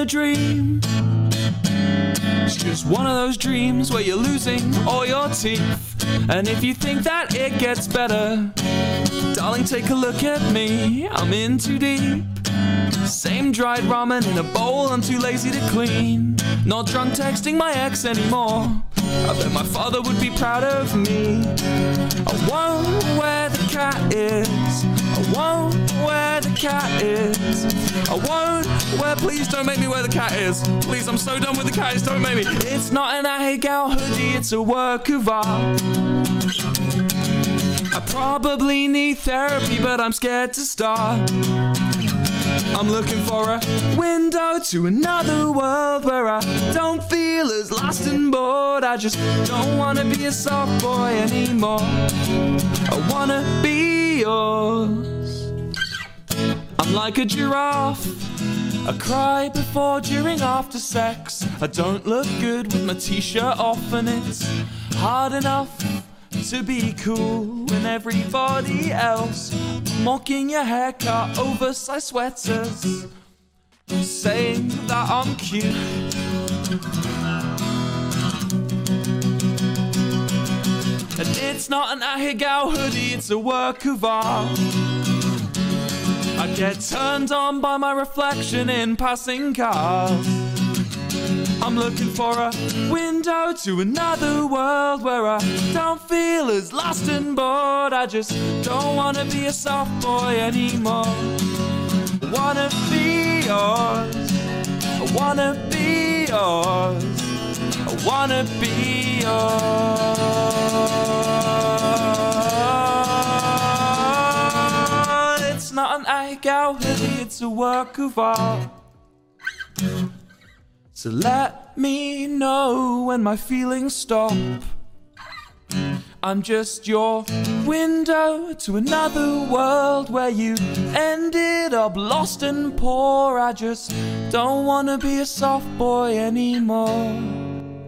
the dream. It's just one of those dreams where you're losing all your teeth. And if you think that it gets better, darling, take a look at me. I'm in too deep. Same dried ramen in a bowl, I'm too lazy to clean. Not drunk texting my ex anymore. I bet my father would be proud of me. I won't wear the cat ears. I won't wear the cat ears. I won't wear, please don't make me wear the cat ears. Please, I'm so done with the cat ears, don't make me. It's not an I Hate Gal hoodie, it's a work of art. I probably need therapy, but I'm scared to start. I'm looking for a window to another world where I don't feel as lost and bored. I just don't want to be a soft boy anymore. I want to be yours. I'm like a giraffe. I cry before, during, after sex. I don't look good with my t-shirt off, and it's hard enough to be cool when everybody else mocking your haircut, oversized sweaters, saying that I'm cute. And it's not an I Hate Gal hoodie, it's a work of art. I get turned on by my reflection in passing cars. I'm looking for a window to another world where I don't feel as lost and bored. I just don't want to be a soft boy anymore. I want to be yours. I want to be yours. I want to be yours. It's not an I Hate Gal hoodie, it's a work of art. So let me know when my feelings stop. I'm just your window to another world where you ended up lost and poor. I just don't want to be a soft boy anymore.